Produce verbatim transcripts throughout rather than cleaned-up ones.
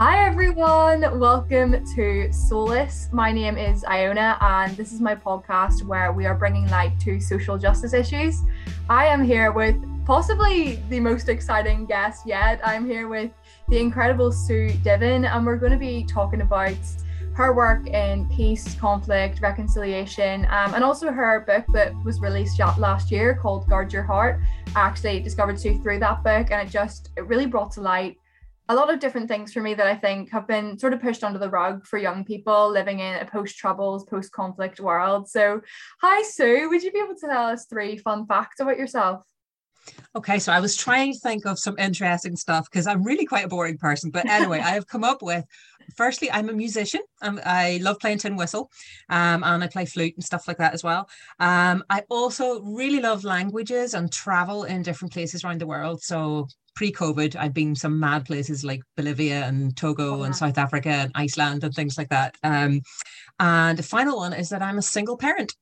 Hi everyone, welcome to Solas. My name is Iona and this is my podcast where we are bringing light to social justice issues. I am here with possibly the most exciting guest yet. I'm here with the incredible Sue Divin and we're going to be talking about her work in peace, conflict, reconciliation, um, and also her book that was released last year called Guard Your Heart. I actually discovered Sue through that book and it just it really brought to light a lot of different things for me that I think have been sort of pushed under the rug for young people living in a post-troubles, post-conflict world. So hi Sue, would you be able to tell us three fun facts about yourself? Okay, so I was trying to think of some interesting stuff because I'm really quite a boring person. But anyway, I have come up with, firstly, I'm a musician. I'm, I love playing tin whistle um, and I play flute and stuff like that as well. Um, I also really love languages and travel in different places around the world. So pre-COVID, I've been some mad places like Bolivia and Togo oh, wow. and South Africa and Iceland and things like that. Um, and the final one is that I'm a single parent.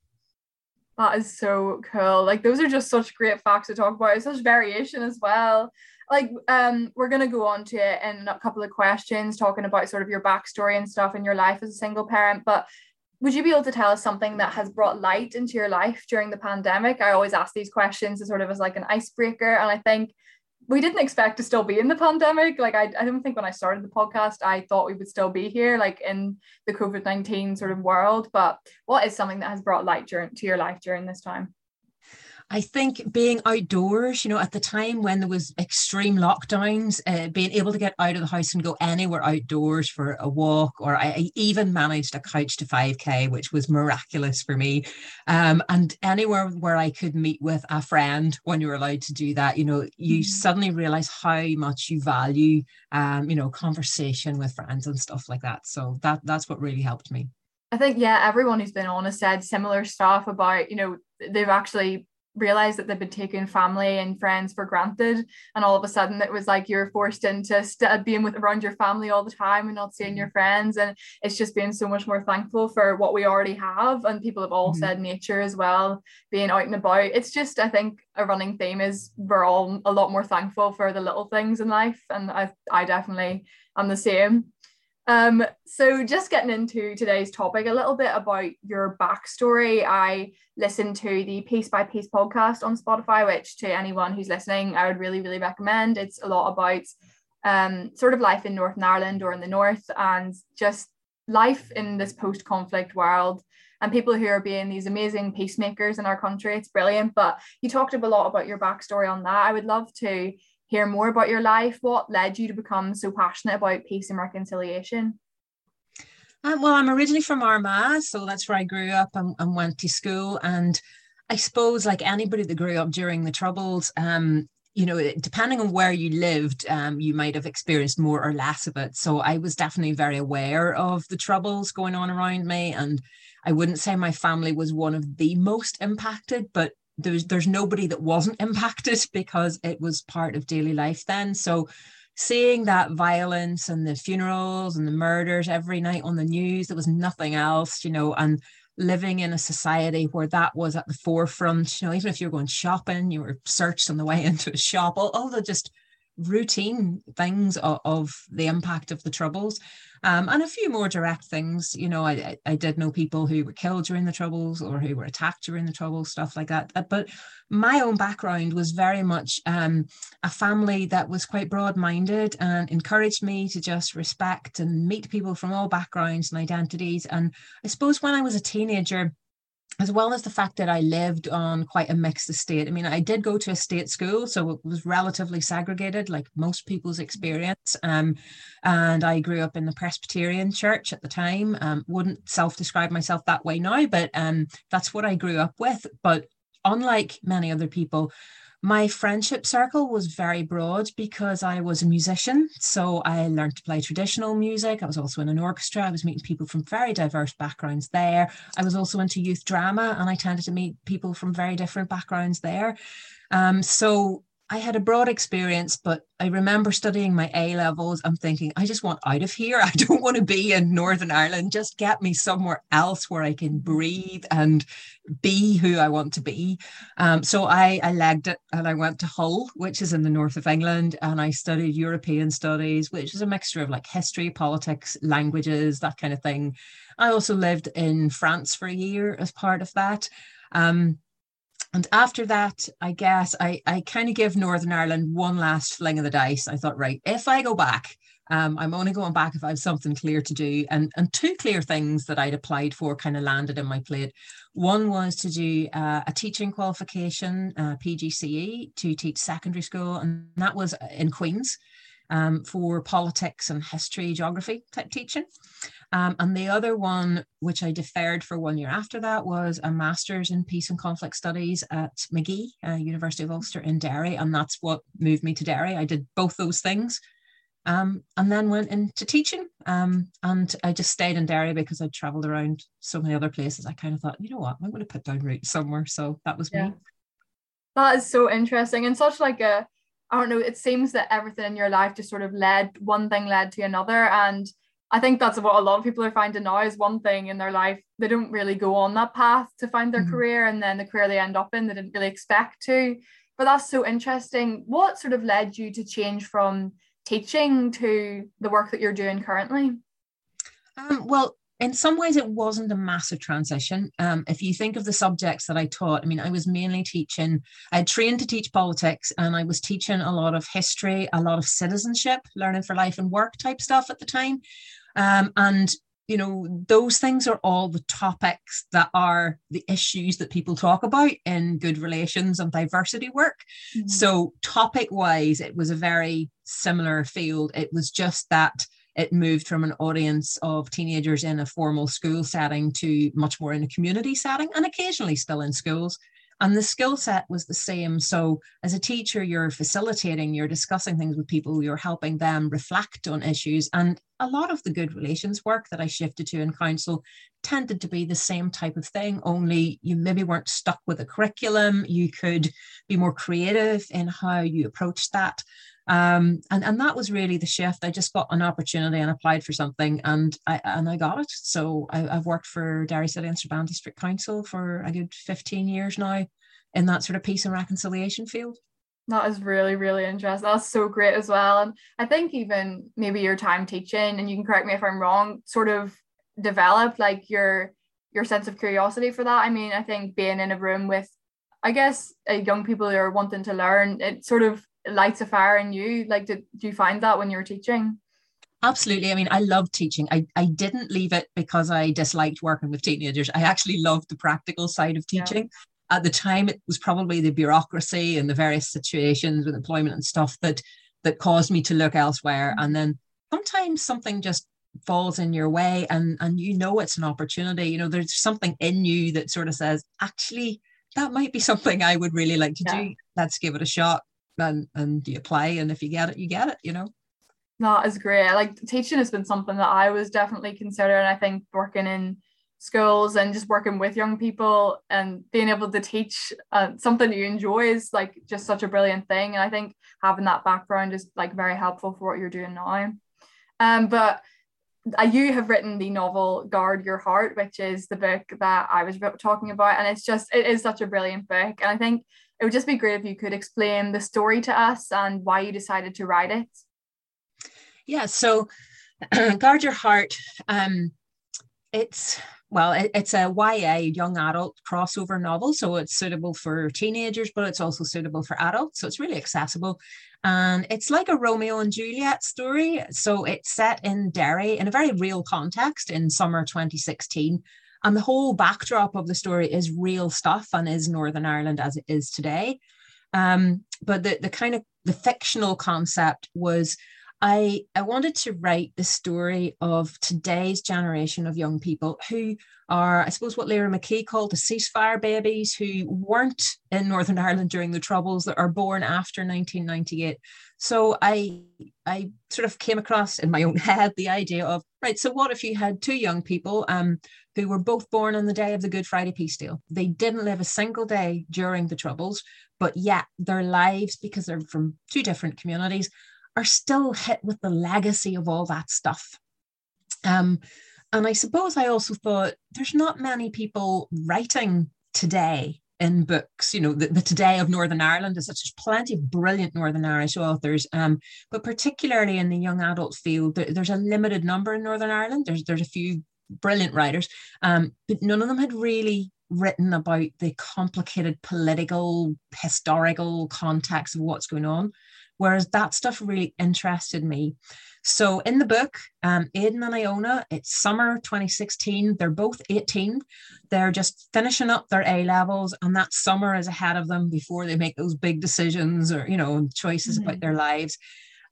That is so cool. Like, those are just such great facts to talk about. It's such variation as well. Like, um, we're going to go on to it in a couple of questions, talking about sort of your backstory and stuff in your life as a single parent. But would you be able to tell us something that has brought light into your life during the pandemic? I always ask these questions as sort of as like an icebreaker. And I think we didn't expect to still be in the pandemic. Like, I, I don't think when I started the podcast, I thought we would still be here, like in the COVID nineteen sort of world. But what is something that has brought light during, to your life during this time? I think being outdoors, you know, at the time when there was extreme lockdowns, uh, being able to get out of the house and go anywhere outdoors for a walk, or I even managed a couch to five K, which was miraculous for me. Um, and anywhere where I could meet with a friend when you were allowed to do that, you know, you suddenly realize how much you value, um, you know, conversation with friends and stuff like that. So that that's what really helped me. I think, yeah, everyone who's been on has said similar stuff about, you know, they've actually realized that they've been taking family and friends for granted, and all of a sudden it was like you're forced into st- being with around your family all the time and not seeing your friends, and it's just being so much more thankful for what we already have. And people have all mm-hmm. said nature as well, being out and about. It's just, I think a running theme is we're all a lot more thankful for the little things in life, and I, I definitely am the same. Um, so just getting into today's topic a little bit about your backstory. I listened to the Peace by Peace podcast on Spotify, which to anyone who's listening, I would really, really recommend. It's a lot about um, sort of life in Northern Ireland or in the North, and just life in this post-conflict world and people who are being these amazing peacemakers in our country. It's brilliant, but you talked a lot about your backstory on that. I would love to hear more about your life. What led you to become so passionate about peace and reconciliation? Um, well, I'm originally from Armagh, so that's where I grew up and, and went to school. And I suppose, like anybody that grew up during the Troubles, um, you know, depending on where you lived, um, you might have experienced more or less of it. So I was definitely very aware of the Troubles going on around me. And I wouldn't say my family was one of the most impacted, but There's, there's nobody that wasn't impacted because it was part of daily life then. So seeing that violence and the funerals and the murders every night on the news, there was nothing else, you know, and living in a society where that was at the forefront, you know, even if you're going shopping, you were searched on the way into a shop, all, all the just routine things of, of the impact of the Troubles, um, and a few more direct things. You know, I I did know people who were killed during the Troubles or who were attacked during the Troubles, stuff like that. But my own background was very much um, a family that was quite broad-minded and encouraged me to just respect and meet people from all backgrounds and identities. And I suppose when I was a teenager, as well as the fact that I lived on quite a mixed estate. I mean, I did go to a state school, so it was relatively segregated, like most people's experience. Um, and I grew up in the Presbyterian church at the time. Um, wouldn't self-describe myself that way now, but um, that's what I grew up with. But unlike many other people, my friendship circle was very broad because I was a musician. So I learned to play traditional music. I was also in an orchestra. I was meeting people from very diverse backgrounds there. I was also into youth drama and I tended to meet people from very different backgrounds there. Um, so I had a broad experience, but I remember studying my A-levels. I'm thinking, I just want out of here. I don't want to be in Northern Ireland. Just get me somewhere else where I can breathe and be who I want to be. Um, so I, I legged it and I went to Hull, which is in the north of England. And I studied European studies, which is a mixture of like history, politics, languages, that kind of thing. I also lived in France for a year as part of that. Um, And after that, I guess I, I kind of gave Northern Ireland one last fling of the dice. I thought, right, if I go back, um, I'm only going back if I have something clear to do. And, and two clear things that I'd applied for kind of landed in my plate. One was to do uh, a teaching qualification, uh, P G C E, to teach secondary school. And that was in Queen's. Um, for politics and history, geography type teaching. Um, and the other one, which I deferred for one year after that, was a master's in peace and conflict studies at Magee, uh, University of Ulster in Derry. And that's what moved me to Derry. I did both those things um, and then went into teaching. Um, and I just stayed in Derry because I traveled around so many other places. I kind of thought, you know what, I'm going to put down roots somewhere. So that was yeah. me. That is so interesting and such like a I don't know, it seems that everything in your life just sort of led, one thing led to another. And I think that's what a lot of people are finding now is one thing in their life. They don't really go on that path to find their mm-hmm. career, and then the career they end up in, they didn't really expect to. But that's so interesting. What sort of led you to change from teaching to the work that you're doing currently? Um, well, in some ways, it wasn't a massive transition. Um, if you think of the subjects that I taught, I mean, I was mainly teaching, I trained to teach politics, and I was teaching a lot of history, a lot of citizenship, learning for life and work type stuff at the time. Um, and, you know, those things are all the topics that are the issues that people talk about in good relations and diversity work. Mm-hmm. So topic wise, it was a very similar field. It was just that it moved from an audience of teenagers in a formal school setting to much more in a community setting, and occasionally still in schools. And the skill set was the same. So as a teacher, you're facilitating, you're discussing things with people, you're helping them reflect on issues. And a lot of the good relations work that I shifted to in council tended to be the same type of thing, only you maybe weren't stuck with a curriculum. You could be more creative in how you approach that. Um, and, and that was really the shift. I just got an opportunity and applied for something, and I and I got it. So I, I've worked for Derry City and Strabane District Council for a good fifteen years now in that sort of peace and reconciliation field. That is really, really interesting. That's so great as well. And I think even maybe your time teaching, and you can correct me if I'm wrong, sort of developed like your your sense of curiosity for that. I mean, I think being in a room with, I guess, uh, young people who are wanting to learn, it sort of lights a fire in you. Like, did, did you find that when you were teaching? Absolutely. I mean, I loved teaching. I, I didn't leave it because I disliked working with teenagers. I actually loved the practical side of teaching. Yeah. At the time, it was probably the bureaucracy and the various situations with employment and stuff that that caused me to look elsewhere. Mm-hmm. And then sometimes something just falls in your way, and and you know it's an opportunity. You know, there's something in you that sort of says, actually, that might be something I would really like to yeah. do. Let's give it a shot. And and you apply, and if you get it, you get it, you know. That is great. Like, teaching has been something that I was definitely considering. I think working in schools and just working with young people and being able to teach uh, something you enjoy is like just such a brilliant thing. And I think having that background is like very helpful for what you're doing now. Um, but uh, you have written the novel Guard Your Heart, which is the book that I was talking about. And it's just, it is such a brilliant book. And I think it would just be great if you could explain the story to us and why you decided to write it. Yeah, so Guard Your Heart, um, it's, well, it, it's a Y A, young adult crossover novel. So it's suitable for teenagers, but it's also suitable for adults. So it's really accessible. And it's like a Romeo and Juliet story. So it's set in Derry in a very real context in summer twenty sixteen. And the whole backdrop of the story is real stuff and is Northern Ireland as it is today. Um, but the, the kind of the fictional concept was I, I wanted to write the story of today's generation of young people who are, I suppose, what Lyra McKee called the ceasefire babies, who weren't in Northern Ireland during the Troubles, that are born after nineteen ninety-eight. So I, I sort of came across in my own head the idea of, right, so what if you had two young people um, who were both born on the day of the Good Friday peace deal? They didn't live a single day during the Troubles, but yet their lives, because they're from two different communities, are still hit with the legacy of all that stuff. Um, and I suppose I also thought there's not many people writing today in books, you know, the, the today of Northern Ireland is such. There's plenty of brilliant Northern Irish authors, um, but particularly in the young adult field, there, there's a limited number in Northern Ireland. There's there's a few brilliant writers, um, but none of them had really written about the complicated political, historical context of what's going on. Whereas that stuff really interested me. So in the book, um, Aidan and Iona, it's summer twenty sixteen. They're both eighteen. They're just finishing up their A-levels, and that summer is ahead of them before they make those big decisions or, you know, choices mm-hmm. about their lives.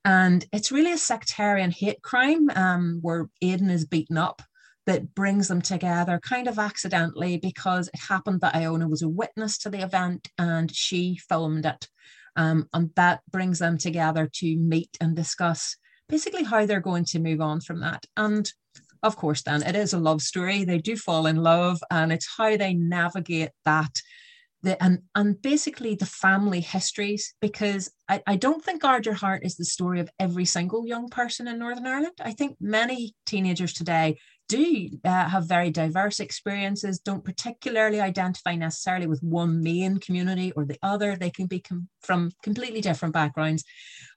And it's really a sectarian hate crime um, where Aidan is beaten up that brings them together kind of accidentally, because it happened that Iona was a witness to the event and she filmed it. Um, and that brings them together to meet and discuss basically how they're going to move on from that. And of course, then it is a love story. They do fall in love, and it's how they navigate that. The, and, and basically the family histories, because I, I don't think Guard Your Heart is the story of every single young person in Northern Ireland. I think many teenagers today do uh, have very diverse experiences, don't particularly identify necessarily with one main community or the other. They can be com- from completely different backgrounds.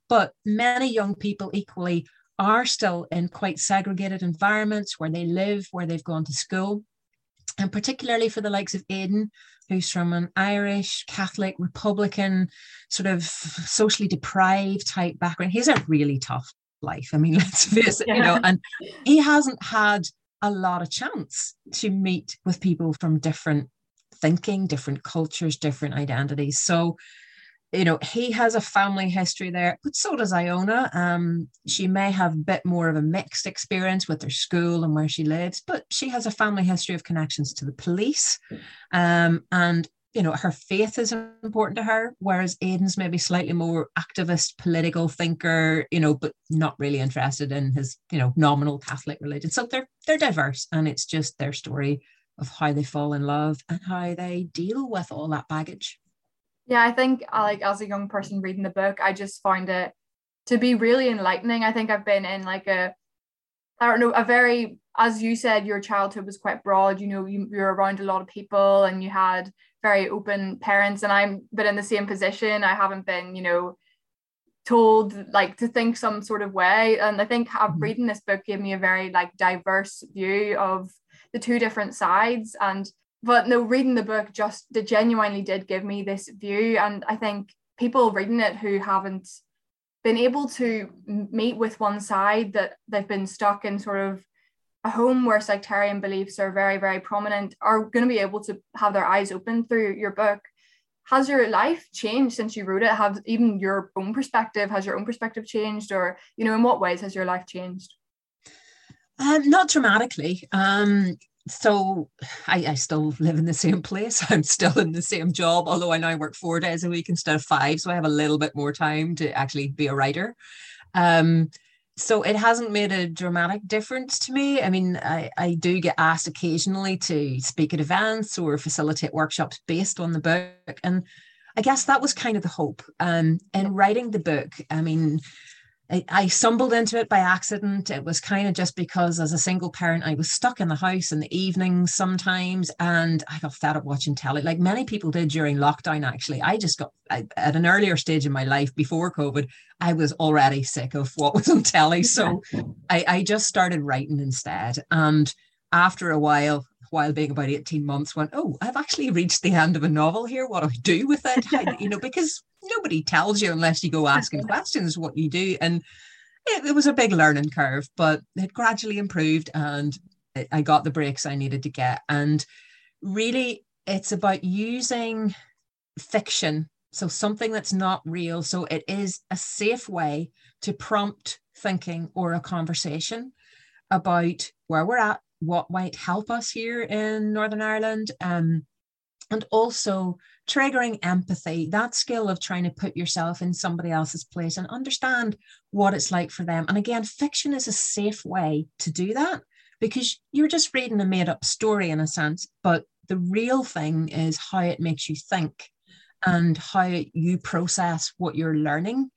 But many young people equally are still in quite segregated environments where they live, where they've gone to school. And particularly for the likes of Aidan, who's from an Irish, Catholic, Republican, sort of socially deprived type background. He's a really tough life. I mean, let's face it, yeah. you know, and he hasn't had a lot of chance to meet with people from different thinking, different cultures, different identities. So, you know, he has a family history there, but so does Iona. Um, she may have a bit more of a mixed experience with her school and where she lives, but she has a family history of connections to the police. Um, and, you know, her faith is important to her, whereas Aidan's maybe slightly more activist, political thinker, you know, but not really interested in his, you know, nominal Catholic religion. So they're they're diverse, and it's just their story of how they fall in love and how they deal with all that baggage. Yeah, I think like as a young person reading the book, I just found it to be really enlightening. I think I've been in like a, I don't know, a very, as you said, your childhood was quite broad. You know, you, you're around a lot of people and you had very open parents, and I'm but in the same position. I haven't been, you know, told like to think some sort of way. And I think reading this book gave me a very like diverse view of the two different sides. And But no, reading the book just the genuinely did give me this view. And I think people reading it who haven't been able to meet with one side, that they've been stuck in sort of a home where sectarian beliefs are very, very prominent, are going to be able to have their eyes open through your book. Has your life changed since you wrote it? Have even your own perspective, has your own perspective changed? Or, you know, in what ways has your life changed? Um, not dramatically. Um... So I, I still live in the same place. I'm still in the same job, although I now work four days a week instead of five. So I have a little bit more time to actually be a writer. Um, so it hasn't made a dramatic difference to me. I mean, I, I do get asked occasionally to speak at events or facilitate workshops based on the book. And I guess that was kind of the hope. Um, in writing the book, I mean, I stumbled into it by accident. It was kind of just because as a single parent, I was stuck in the house in the evenings sometimes, and I got fed up watching telly, like many people did during lockdown, actually. I just got, I, at an earlier stage in my life before COVID, I was already sick of what was on telly. So I, I just started writing instead. And after a while, while being about eighteen months, went, oh, I've actually reached the end of a novel here. What do I do with it? I, you know, because nobody tells you unless you go asking questions what you do. And it, it was a big learning curve, but it gradually improved, and it, I got the breaks I needed to get. And really, it's about using fiction, so something that's not real. So it is a safe way to prompt thinking or a conversation about where we're at, what might help us here in Northern Ireland, um, and also triggering empathy, that skill of trying to put yourself in somebody else's place and understand what it's like for them. And again, fiction is a safe way to do that because you're just reading a made-up story in a sense, but the real thing is how it makes you think and how you process what you're learning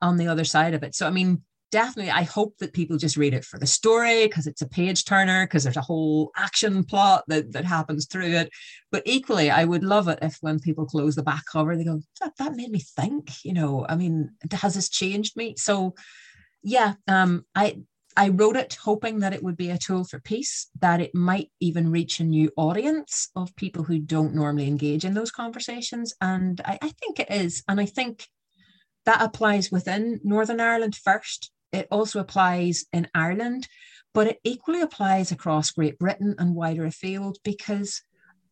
on the other side of it. So, I mean, definitely, I hope that people just read it for the story because it's a page turner, because there's a whole action plot that, that happens through it. But equally, I would love it if when people close the back cover, they go, that, that made me think, you know, I mean, has this changed me? So, yeah, um, I, I wrote it hoping that it would be a tool for peace, that it might even reach a new audience of people who don't normally engage in those conversations. And I, I think it is. And I think that applies within Northern Ireland first. It also applies in Ireland, but it equally applies across Great Britain and wider afield, because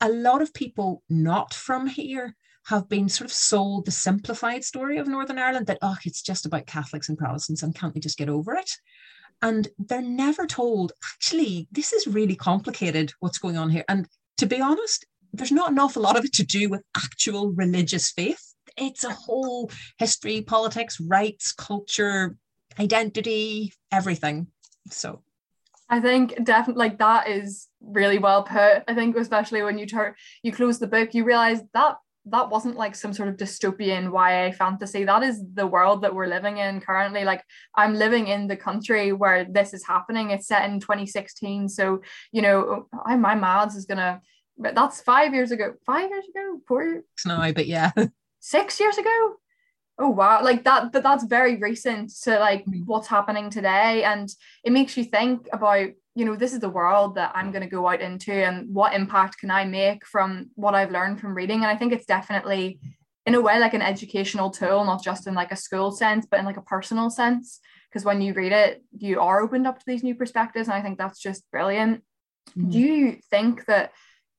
a lot of people not from here have been sort of sold the simplified story of Northern Ireland that, oh, it's just about Catholics and Protestants and can't we just get over it? And they're never told, actually, this is really complicated what's going on here. And to be honest, there's not an awful lot of it to do with actual religious faith. It's a whole history, politics, rights, culture, identity, everything. So I think definitely, like, that is really well put. I think especially when you turn you close the book, you realize that that wasn't like some sort of dystopian Y A fantasy. That is the world that we're living in currently. Like, I'm living in the country where this is happening. It's set in twenty sixteen, so, you know, I, my maths is gonna, but that's five years ago five years ago four no but yeah six years ago. Oh wow, like that, but that's very recent to like what's happening today. And it makes you think about, you know, this is the world that I'm going to go out into, and what impact can I make from what I've learned from reading. And I think it's definitely in a way like an educational tool, not just in like a school sense, but in like a personal sense, because when you read it, you are opened up to these new perspectives. And I think that's just brilliant. Mm-hmm. Do you think that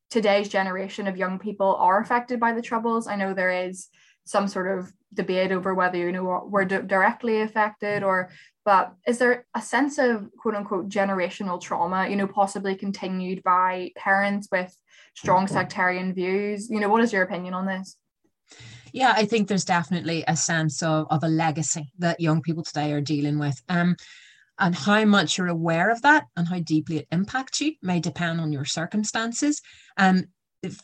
today's generation of young people are affected by the Troubles? I know there is some sort of debate over whether, you know, we're d- directly affected or, but is there a sense of quote unquote generational trauma, you know, possibly continued by parents with strong sectarian views? You know, what is your opinion on this? Yeah, I think there's definitely a sense of, of a legacy that young people today are dealing with. Um, and how much you're aware of that and how deeply it impacts you may depend on your circumstances. Um,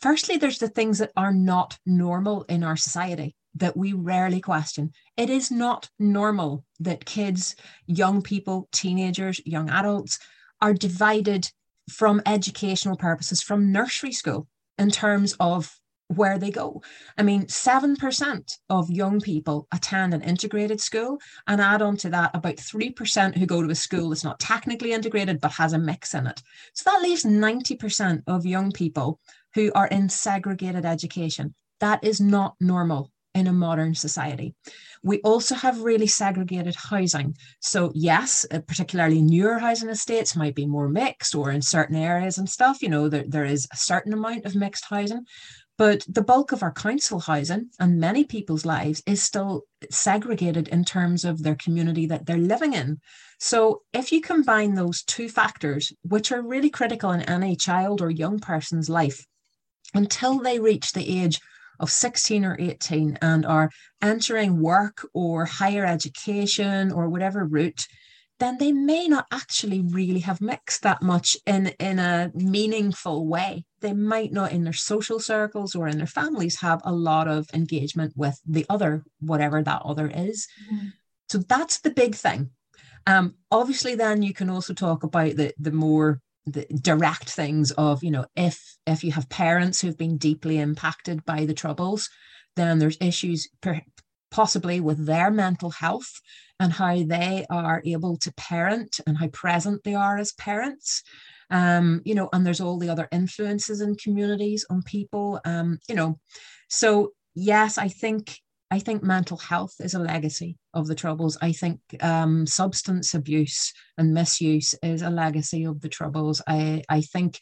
firstly, there's the things that are not normal in our society that we rarely question. It is not normal that kids, young people, teenagers, young adults are divided from educational purposes from nursery school in terms of where they go. I mean, seven percent of young people attend an integrated school, and add on to that about three percent who go to a school that's not technically integrated but has a mix in it. So that leaves ninety percent of young people who are in segregated education. That is not normal in a modern society. We also have really segregated housing. So yes, particularly newer housing estates might be more mixed, or in certain areas and stuff, you know, there, there is a certain amount of mixed housing, but the bulk of our council housing and many people's lives is still segregated in terms of their community that they're living in. So if you combine those two factors, which are really critical in any child or young person's life, until they reach the age of sixteen or eighteen and are entering work or higher education or whatever route, then they may not actually really have mixed that much in, in a meaningful way. They might not in their social circles or in their families have a lot of engagement with the other, whatever that other is. Mm-hmm. So that's the big thing. Um, obviously, then you can also talk about the, the more the direct things of, you know, if if you have parents who've been deeply impacted by the Troubles, then there's issues per, possibly with their mental health and how they are able to parent and how present they are as parents. Um, you know, and there's all the other influences in communities on people, um, you know. So, yes, I think I think mental health is a legacy of the Troubles. I think um, substance abuse and misuse is a legacy of the Troubles. I, I think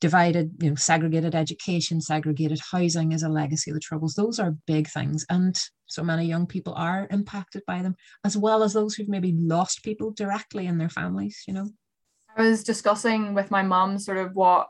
divided, you know, segregated education, segregated housing is a legacy of the Troubles. Those are big things, and so many young people are impacted by them, as well as those who've maybe lost people directly in their families, you know. I was discussing with my mum sort of what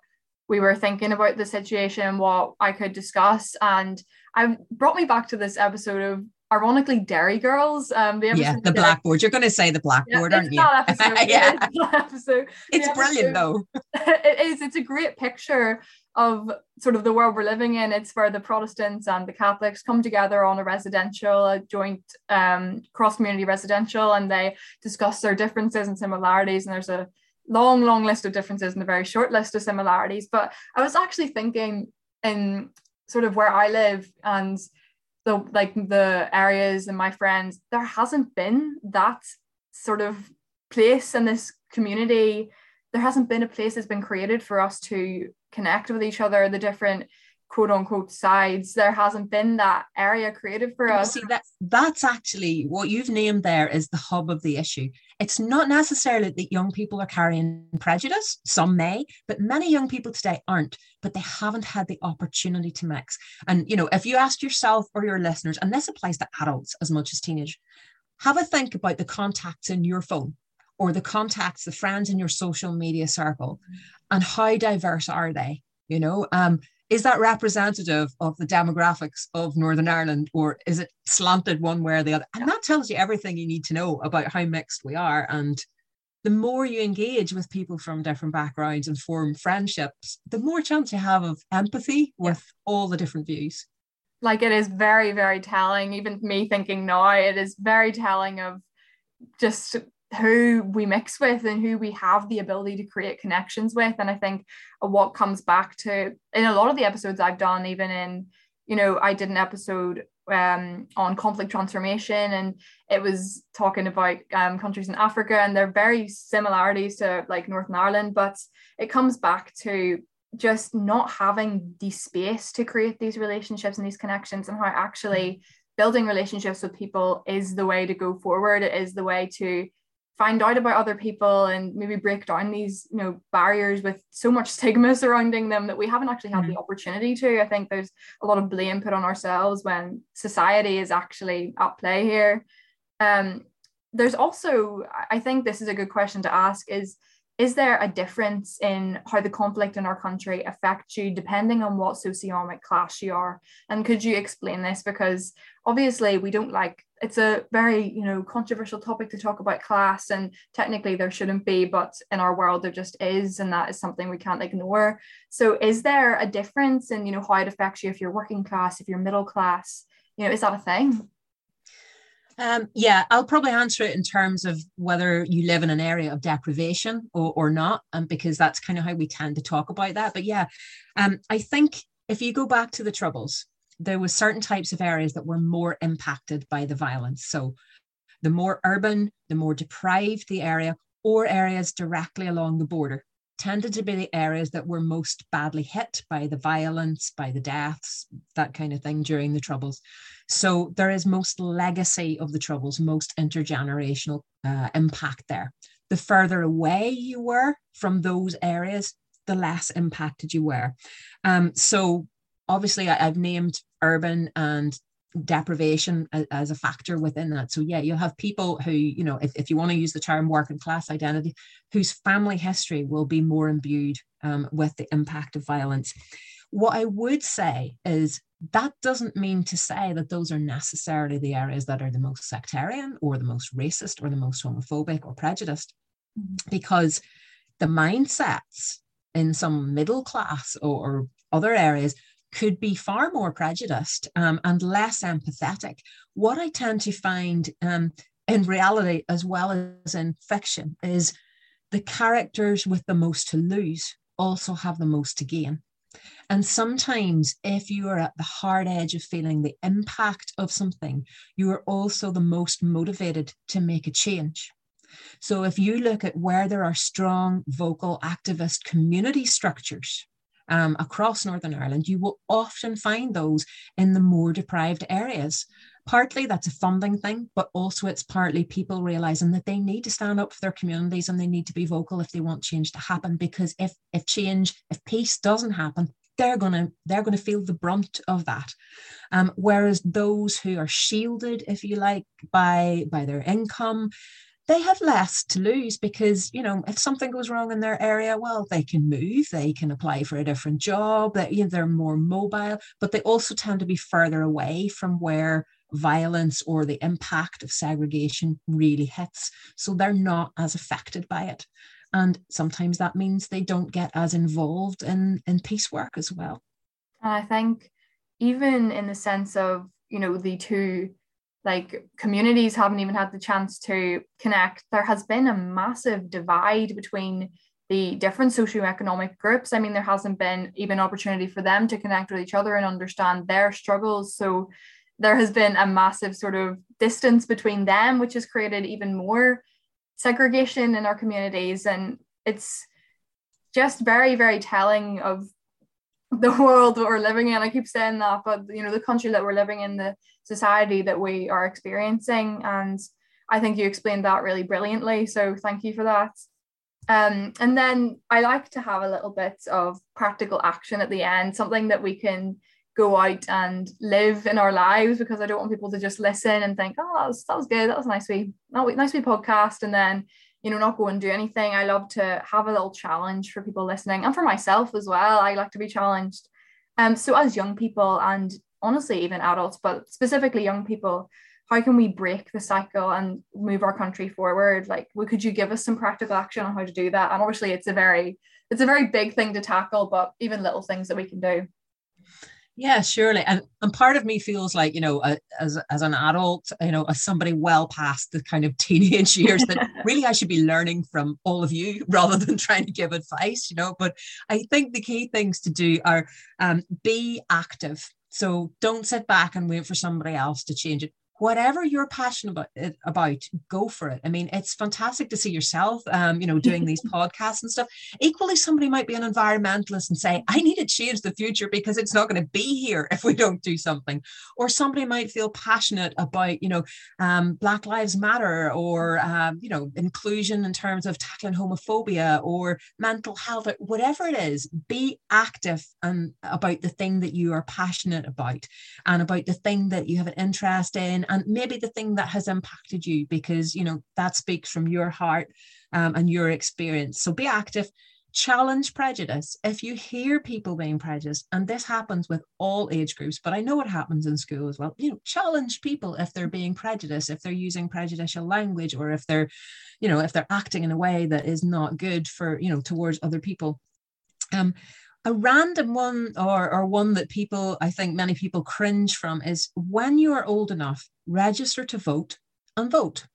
we were thinking about the situation, what I could discuss, and I brought me back to this episode of, ironically, Derry Girls. Um, the yeah, the Blackboard. You're going to say the Blackboard, yeah, aren't you? Episode, yeah. It is episode. It's episode, brilliant, though. It is. It's a great picture of sort of the world we're living in. It's where the Protestants and the Catholics come together on a residential, a joint um, cross-community residential, and they discuss their differences and similarities. And there's a long, long list of differences and a very short list of similarities. But I was actually thinking in sort of where I live and the, like the areas and my friends, there hasn't been that sort of place in this community. There hasn't been a place that's been created for us to connect with each other, the different quote unquote sides. There hasn't been that area created for us. See, that, that's actually what you've named there is the hub of the issue. It's not necessarily that young people are carrying prejudice. Some may, but many young people today aren't, but they haven't had the opportunity to mix. And, you know, if you ask yourself or your listeners, and this applies to adults as much as teenagers, have a think about the contacts in your phone or the contacts, the friends in your social media circle, and how diverse are they? You know, um, is that representative of the demographics of Northern Ireland, or is it slanted one way or the other? And that tells you everything you need to know about how mixed we are. And the more you engage with people from different backgrounds and form friendships, the more chance you have of empathy with all the different views. Like, it is very, very telling. Even me thinking now, it is very telling of just who we mix with and who we have the ability to create connections with. And I think what comes back to in a lot of the episodes I've done, even in, you know, I did an episode um on conflict transformation, and it was talking about um countries in Africa, and they're very similarities to like Northern Ireland, but it comes back to just not having the space to create these relationships and these connections, and how actually building relationships with people is the way to go forward. It is the way to find out about other people and maybe break down these, you know, barriers with so much stigma surrounding them that we haven't actually had mm-hmm. the opportunity to. I think there's a lot of blame put on ourselves when society is actually at play here. Um, there's also, I think this is a good question to ask, is, is there a difference in how the conflict in our country affects you depending on what socioeconomic class you are? And could you explain this? Because obviously we don't like, it's a very, you know, controversial topic to talk about class, and technically there shouldn't be, but in our world there just is, and that is something we can't ignore. So is there a difference in, you know, how it affects you if you're working class, if you're middle class, you know, is that a thing? Um, yeah, I'll probably answer it in terms of whether you live in an area of deprivation or, or not, um, because that's kind of how we tend to talk about that. But yeah, um, I think if you go back to the Troubles, there were certain types of areas that were more impacted by the violence. So the more urban, the more deprived the area, or areas directly along the border, tended to be the areas that were most badly hit by the violence, by the deaths, that kind of thing during the Troubles. So there is most legacy of the Troubles, most intergenerational uh, impact there. The further away you were from those areas, the less impacted you were. Um, so obviously I, I've named urban and deprivation as a factor within that. So yeah, you'll have people who, you know, if, if you want to use the term working class identity, whose family history will be more imbued um, with the impact of violence. What I would say is that doesn't mean to say that those are necessarily the areas that are the most sectarian or the most racist or the most homophobic or prejudiced, because the mindsets in some middle class or, or other areas could be far more prejudiced um, and less empathetic. What I tend to find um, in reality, as well as in fiction, is the characters with the most to lose also have the most to gain. And sometimes if you are at the hard edge of feeling the impact of something, you are also the most motivated to make a change. So if you look at where there are strong, vocal, activist community structures, Um, across Northern Ireland, you will often find those in the more deprived areas. partly that's a funding thing, but also it's partly people realizing that they need to stand up for their communities and they need to be vocal if they want change to happen, because if if change, if peace doesn't happen, they're gonna they're gonna feel the brunt of that. Um, whereas those who are shielded, if you like, by by their income, they have less to lose because, you know, if something goes wrong in their area, well, they can move, they can apply for a different job, they, you know, they're more mobile, but they also tend to be further away from where violence or the impact of segregation really hits. So they're not as affected by it. And sometimes that means they don't get as involved in, in peace work as well. And I think even in the sense of, you know, the two like communities haven't even had the chance to connect. There has been a massive divide between the different socioeconomic groups. I mean, there hasn't been even opportunity for them to connect with each other and understand their struggles. So there has been a massive sort of distance between them, which has created even more segregation in our communities. And it's just very, very telling of the world that we're living in. I keep saying that, but you know, the country that we're living in, the society that we are experiencing. And I think you explained that really brilliantly, so thank you for that. Um, and then I like to have a little bit of practical action at the end, something that we can go out and live in our lives, because I don't want people to just listen and think, oh, that was, that was good, that was a nice wee, nice wee podcast, and then, you know, not go and do anything. I love to have a little challenge for people listening, and for myself as well. I like to be challenged. Um, so as young people, and honestly even adults, but specifically young people, how can we break the cycle and move our country forward? Like, well, could you give us some practical action on how to do that? And obviously it's a very, it's a very big thing to tackle, but even little things that we can do. Yeah, surely. And and part of me feels like, you know, uh, as as an adult, you know, as somebody well past the kind of teenage years, that really I should be learning from all of you rather than trying to give advice, you know. But I think the key things to do are um, be active. So don't sit back and wait for somebody else to change it. Whatever you're passionate about, it, about, go for it. I mean, it's fantastic to see yourself, um, you know, doing these podcasts and stuff. Equally, somebody might be an environmentalist and say, I need to change the future because it's not going to be here if we don't do something. Or somebody might feel passionate about, you know, um, Black Lives Matter, or, um, you know, inclusion in terms of tackling homophobia or mental health, whatever it is. Be active and about the thing that you are passionate about and about the thing that you have an interest in. And maybe the thing that has impacted you, because, you know, that speaks from your heart um, and your experience. So be active, challenge prejudice. If you hear people being prejudiced, and this happens with all age groups, but I know it happens in school as well, you know, challenge people if they're being prejudiced, if they're using prejudicial language, or if they're, you know, if they're acting in a way that is not good for, you know, towards other people. Um, A random one, or, or one that people, I think many people cringe from, is when you are old enough, register to vote and vote.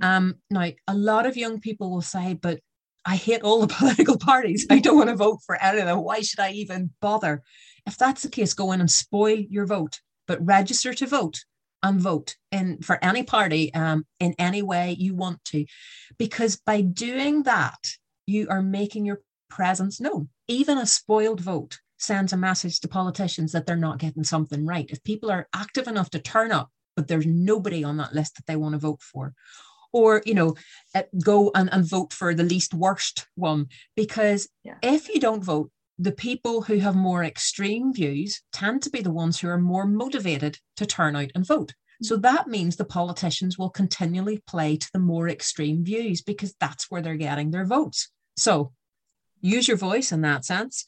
Um, now, a lot of young people will say, but I hate all the political parties. I don't want to vote for any of them. Why should I even bother? If that's the case, go in and spoil your vote, but register to vote and vote in for any party um, in any way you want to, because by doing that, you are making your presence known. Even a spoiled vote sends a message to politicians that they're not getting something right. If people are active enough to turn up, but there's nobody on that list that they want to vote for, or, you know, go and, and vote for the least worst one, because yeah. if you don't vote, the people who have more extreme views tend to be the ones who are more motivated to turn out and vote. So that means the politicians will continually play to the more extreme views, because that's where they're getting their votes. So use your voice in that sense.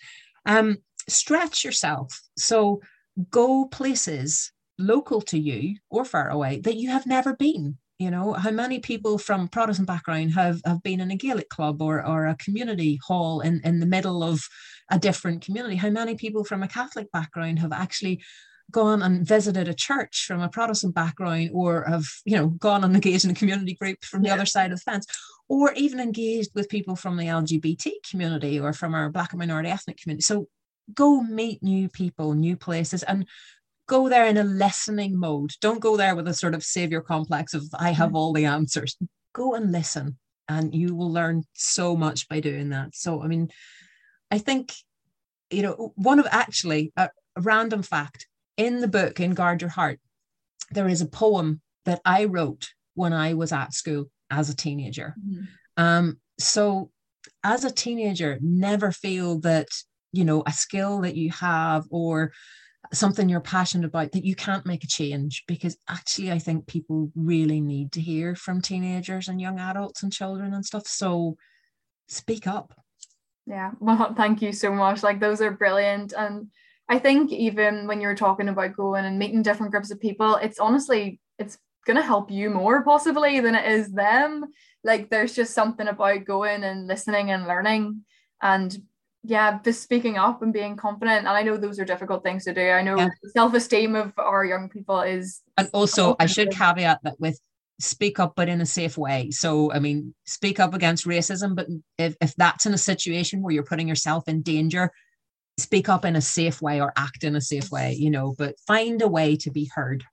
Um, stretch yourself. So go places local to you or far away that you have never been. You know, how many people from Protestant background have, have been in a Gaelic club or, or a community hall in, in the middle of a different community? How many people from a Catholic background have actually gone and visited a church from a Protestant background, or have, you know, gone and engaged in a community group from the yeah. other side of the fence, or even engaged with people from the L G B T community or from our Black and minority ethnic community. So go meet new people, new places, and go there in a listening mode. Don't go there with a sort of savior complex of I have all the answers. Go and listen, and you will learn so much by doing that. So, I mean, I think, you know, one of actually a, a random fact in the book, in Guard Your Heart, there is a poem that I wrote when I was at school as a teenager. Mm-hmm. Um, so as a teenager, never feel that, you know, a skill that you have or something you're passionate about, that you can't make a change, because actually I think people really need to hear from teenagers and young adults and children and stuff. So speak up. Yeah, well, thank you so much. Like, those are brilliant. And I think even when you're talking about going and meeting different groups of people, it's honestly, it's going to help you more possibly than it is them. Like, there's just something about going and listening and learning and yeah, just speaking up and being confident. And I know those are difficult things to do. I know yeah. the self-esteem of our young people is... And also, I should caveat that with speak up, but in a safe way. So, I mean, speak up against racism, but if, if that's in a situation where you're putting yourself in danger, speak up in a safe way or act in a safe way, you know, but find a way to be heard.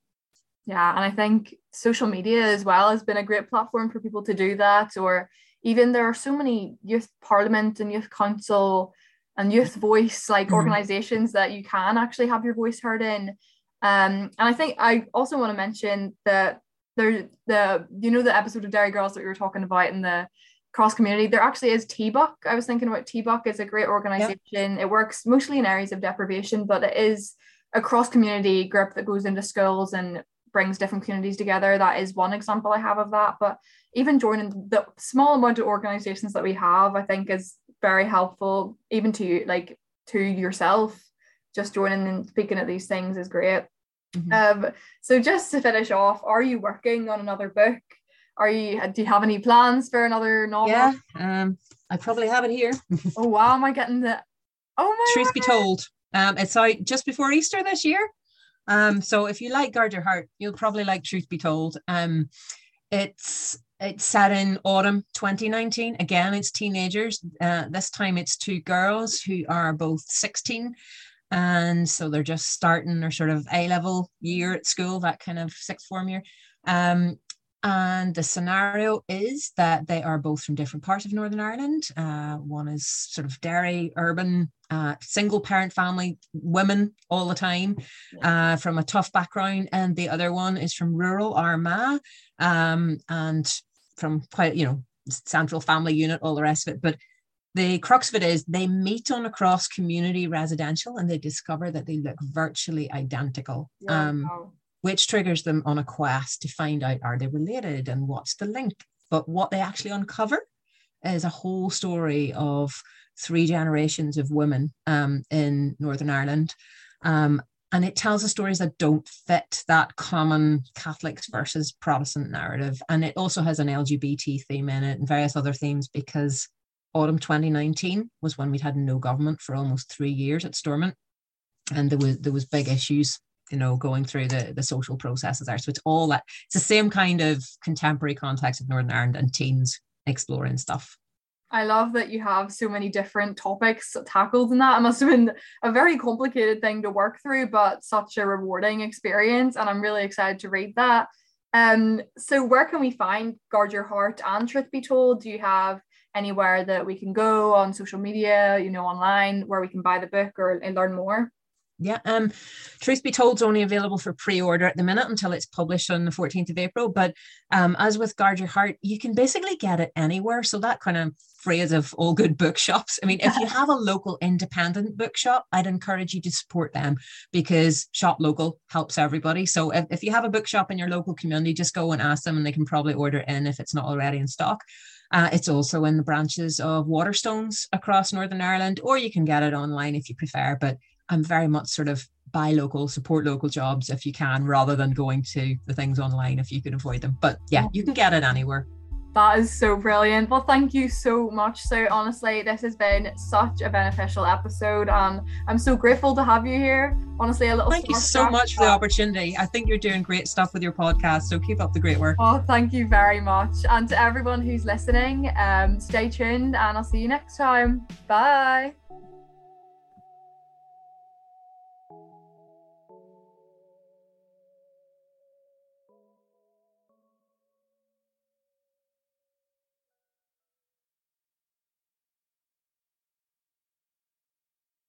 Yeah, and I think social media as well has been a great platform for people to do that, or... Even there are so many youth parliament and youth council and youth voice like mm-hmm. organizations that you can actually have your voice heard in. Um, and I think I also want to mention that there, the you know, the episode of Derry Girls that we were talking about in the cross community, there actually is T-Buck. I was thinking about T-Buck. It's a great organization. Yep. It works mostly in areas of deprivation, but it is a cross community group that goes into schools and brings different communities together. That is one example I have of that, but even joining the small amount of organizations that we have, I think is very helpful, even to like to yourself. Just joining and speaking at these things is great. Mm-hmm. um so just to finish off, are you working on another book? Are you do you have any plans for another novel? Yeah um I probably have it here. Oh wow, am I getting the oh my Truth Be Told. Um it's out just before Easter this year. Um, so if you like Guard Your Heart, you'll probably like Truth Be Told. Um, it's it's set in autumn twenty nineteen. Again, it's teenagers. Uh, this time it's two girls who are both sixteen. And so they're just starting their sort of A-level year at school, that kind of sixth form year. Um, and the scenario is that they are both from different parts of Northern Ireland. Uh, one is sort of Derry, urban, Uh, single parent family, women all the time, uh, from a tough background, and the other one is from rural Armagh, um, and from quite, you know, central family unit, all the rest of it. But the crux of it is they meet on a cross community residential and they discover that they look virtually identical. Yeah, um, wow. Which triggers them on a quest to find out, are they related and what's the link? But what they actually uncover is a whole story of three generations of women um, in Northern Ireland. Um, and it tells the stories that don't fit that common Catholics versus Protestant narrative. And it also has an L G B T theme in it and various other themes, because autumn twenty nineteen was when we'd had no government for almost three years at Stormont. And there was there was big issues, you know, going through the, the social processes there. So it's all that, it's the same kind of contemporary context of Northern Ireland and teens exploring stuff. I love that you have so many different topics tackled in that. It must have been a very complicated thing to work through, but such a rewarding experience. And I'm really excited to read that. Um, so where can we find Guard Your Heart and Truth Be Told? Do you have anywhere that we can go on social media, you know, online, where we can buy the book or and learn more? Yeah, um, Truth Be Told is only available for pre-order at the minute until it's published on the fourteenth of April. But um, as with Guard Your Heart, you can basically get it anywhere. So that kind of phrase of all good bookshops. I mean, if you have a local independent bookshop, I'd encourage you to support them, because shop local helps everybody. So if, if you have a bookshop in your local community, just go and ask them and they can probably order it in if it's not already in stock. Uh, it's also in the branches of Waterstones across Northern Ireland, or you can get it online if you prefer. But I'm very much sort of buy local, support local jobs if you can, rather than going to the things online if you can avoid them. But yeah, you can get it anywhere. That is so brilliant. Well, thank you so much. So honestly, this has been such a beneficial episode. And I'm so grateful to have you here. Honestly, a little thank you so much for the opportunity. I think you're doing great stuff with your podcast. So keep up the great work. Oh, thank you very much. And to everyone who's listening, um, stay tuned and I'll see you next time. Bye.